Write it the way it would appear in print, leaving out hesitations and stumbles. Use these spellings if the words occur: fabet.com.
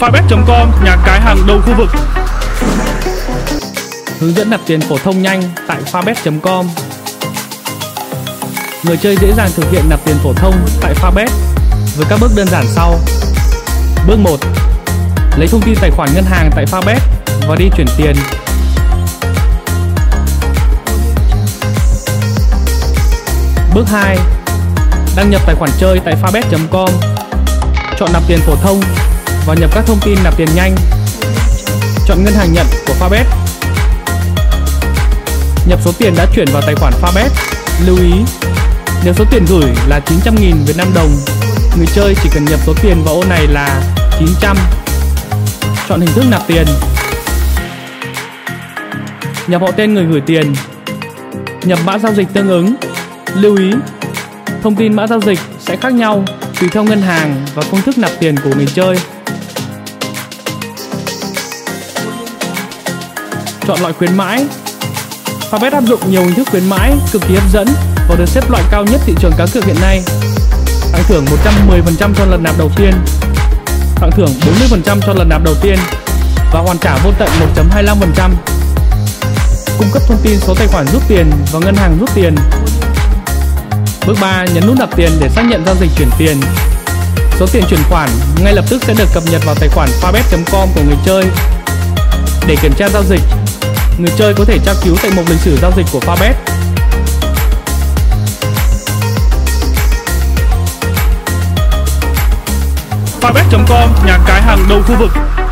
Fabet.com, nhà cái hàng đầu khu vực. Hướng dẫn nạp tiền phổ thông nhanh tại fabet.com. Người chơi dễ dàng thực hiện nạp tiền phổ thông tại Fabet với các bước đơn giản sau. Bước 1. Lấy thông tin tài khoản ngân hàng tại Fabet và đi chuyển tiền. Bước 2. Đăng nhập tài khoản chơi tại fabet.com. Chọn nạp tiền phổ thông và nhập các thông tin nạp tiền nhanh. Chọn ngân hàng nhận của Fabet. Nhập số tiền đã chuyển vào tài khoản Fabet. Lưu ý, nếu số tiền gửi là 900.000 Việt Nam đồng, người chơi chỉ cần nhập số tiền vào ô này là 900. Chọn hình thức nạp tiền. Nhập họ tên người gửi tiền. Nhập mã giao dịch tương ứng. Lưu ý, thông tin mã giao dịch sẽ khác nhau tùy theo ngân hàng và phương thức nạp tiền của người chơi. Chọn loại khuyến mãi. Fabet áp dụng nhiều hình thức khuyến mãi cực kỳ hấp dẫn và được xếp loại cao nhất thị trường cá cược hiện nay. Tặng thưởng 110% cho lần nạp đầu tiên, tặng thưởng 40% cho lần nạp đầu tiên và hoàn trả vô tận 1.25%. Cung cấp thông tin số tài khoản rút tiền và ngân hàng rút tiền. Bước 3. Nhấn nút nạp tiền để xác nhận giao dịch chuyển tiền. Số tiền chuyển khoản ngay lập tức sẽ được cập nhật vào tài khoản fabet.com của người chơi. Để kiểm tra giao dịch, người chơi có thể tra cứu tại mục lịch sử giao dịch của Fabet. Fabet.com, nhà cái hàng đầu khu vực.